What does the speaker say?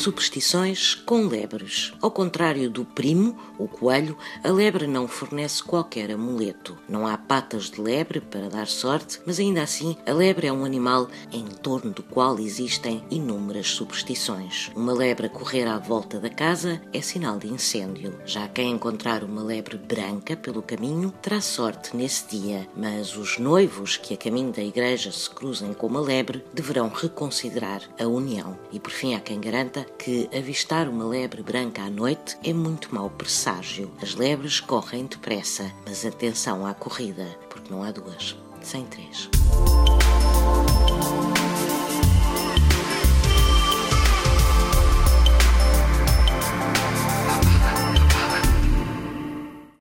Superstições com lebres. Ao contrário do primo, o coelho, a lebre não fornece qualquer amuleto. Não há patas de lebre para dar sorte, mas ainda assim a lebre é um animal em torno do qual existem inúmeras superstições. Uma lebre correr à volta da casa é sinal de incêndio. Já quem encontrar uma lebre branca pelo caminho terá sorte nesse dia, mas os noivos que a caminho da igreja se cruzem com uma lebre deverão reconsiderar a união. E por fim há quem garanta que avistar uma lebre branca à noite é muito mau presságio. As lebres correm depressa, mas atenção à corrida, porque não há duas, sem três.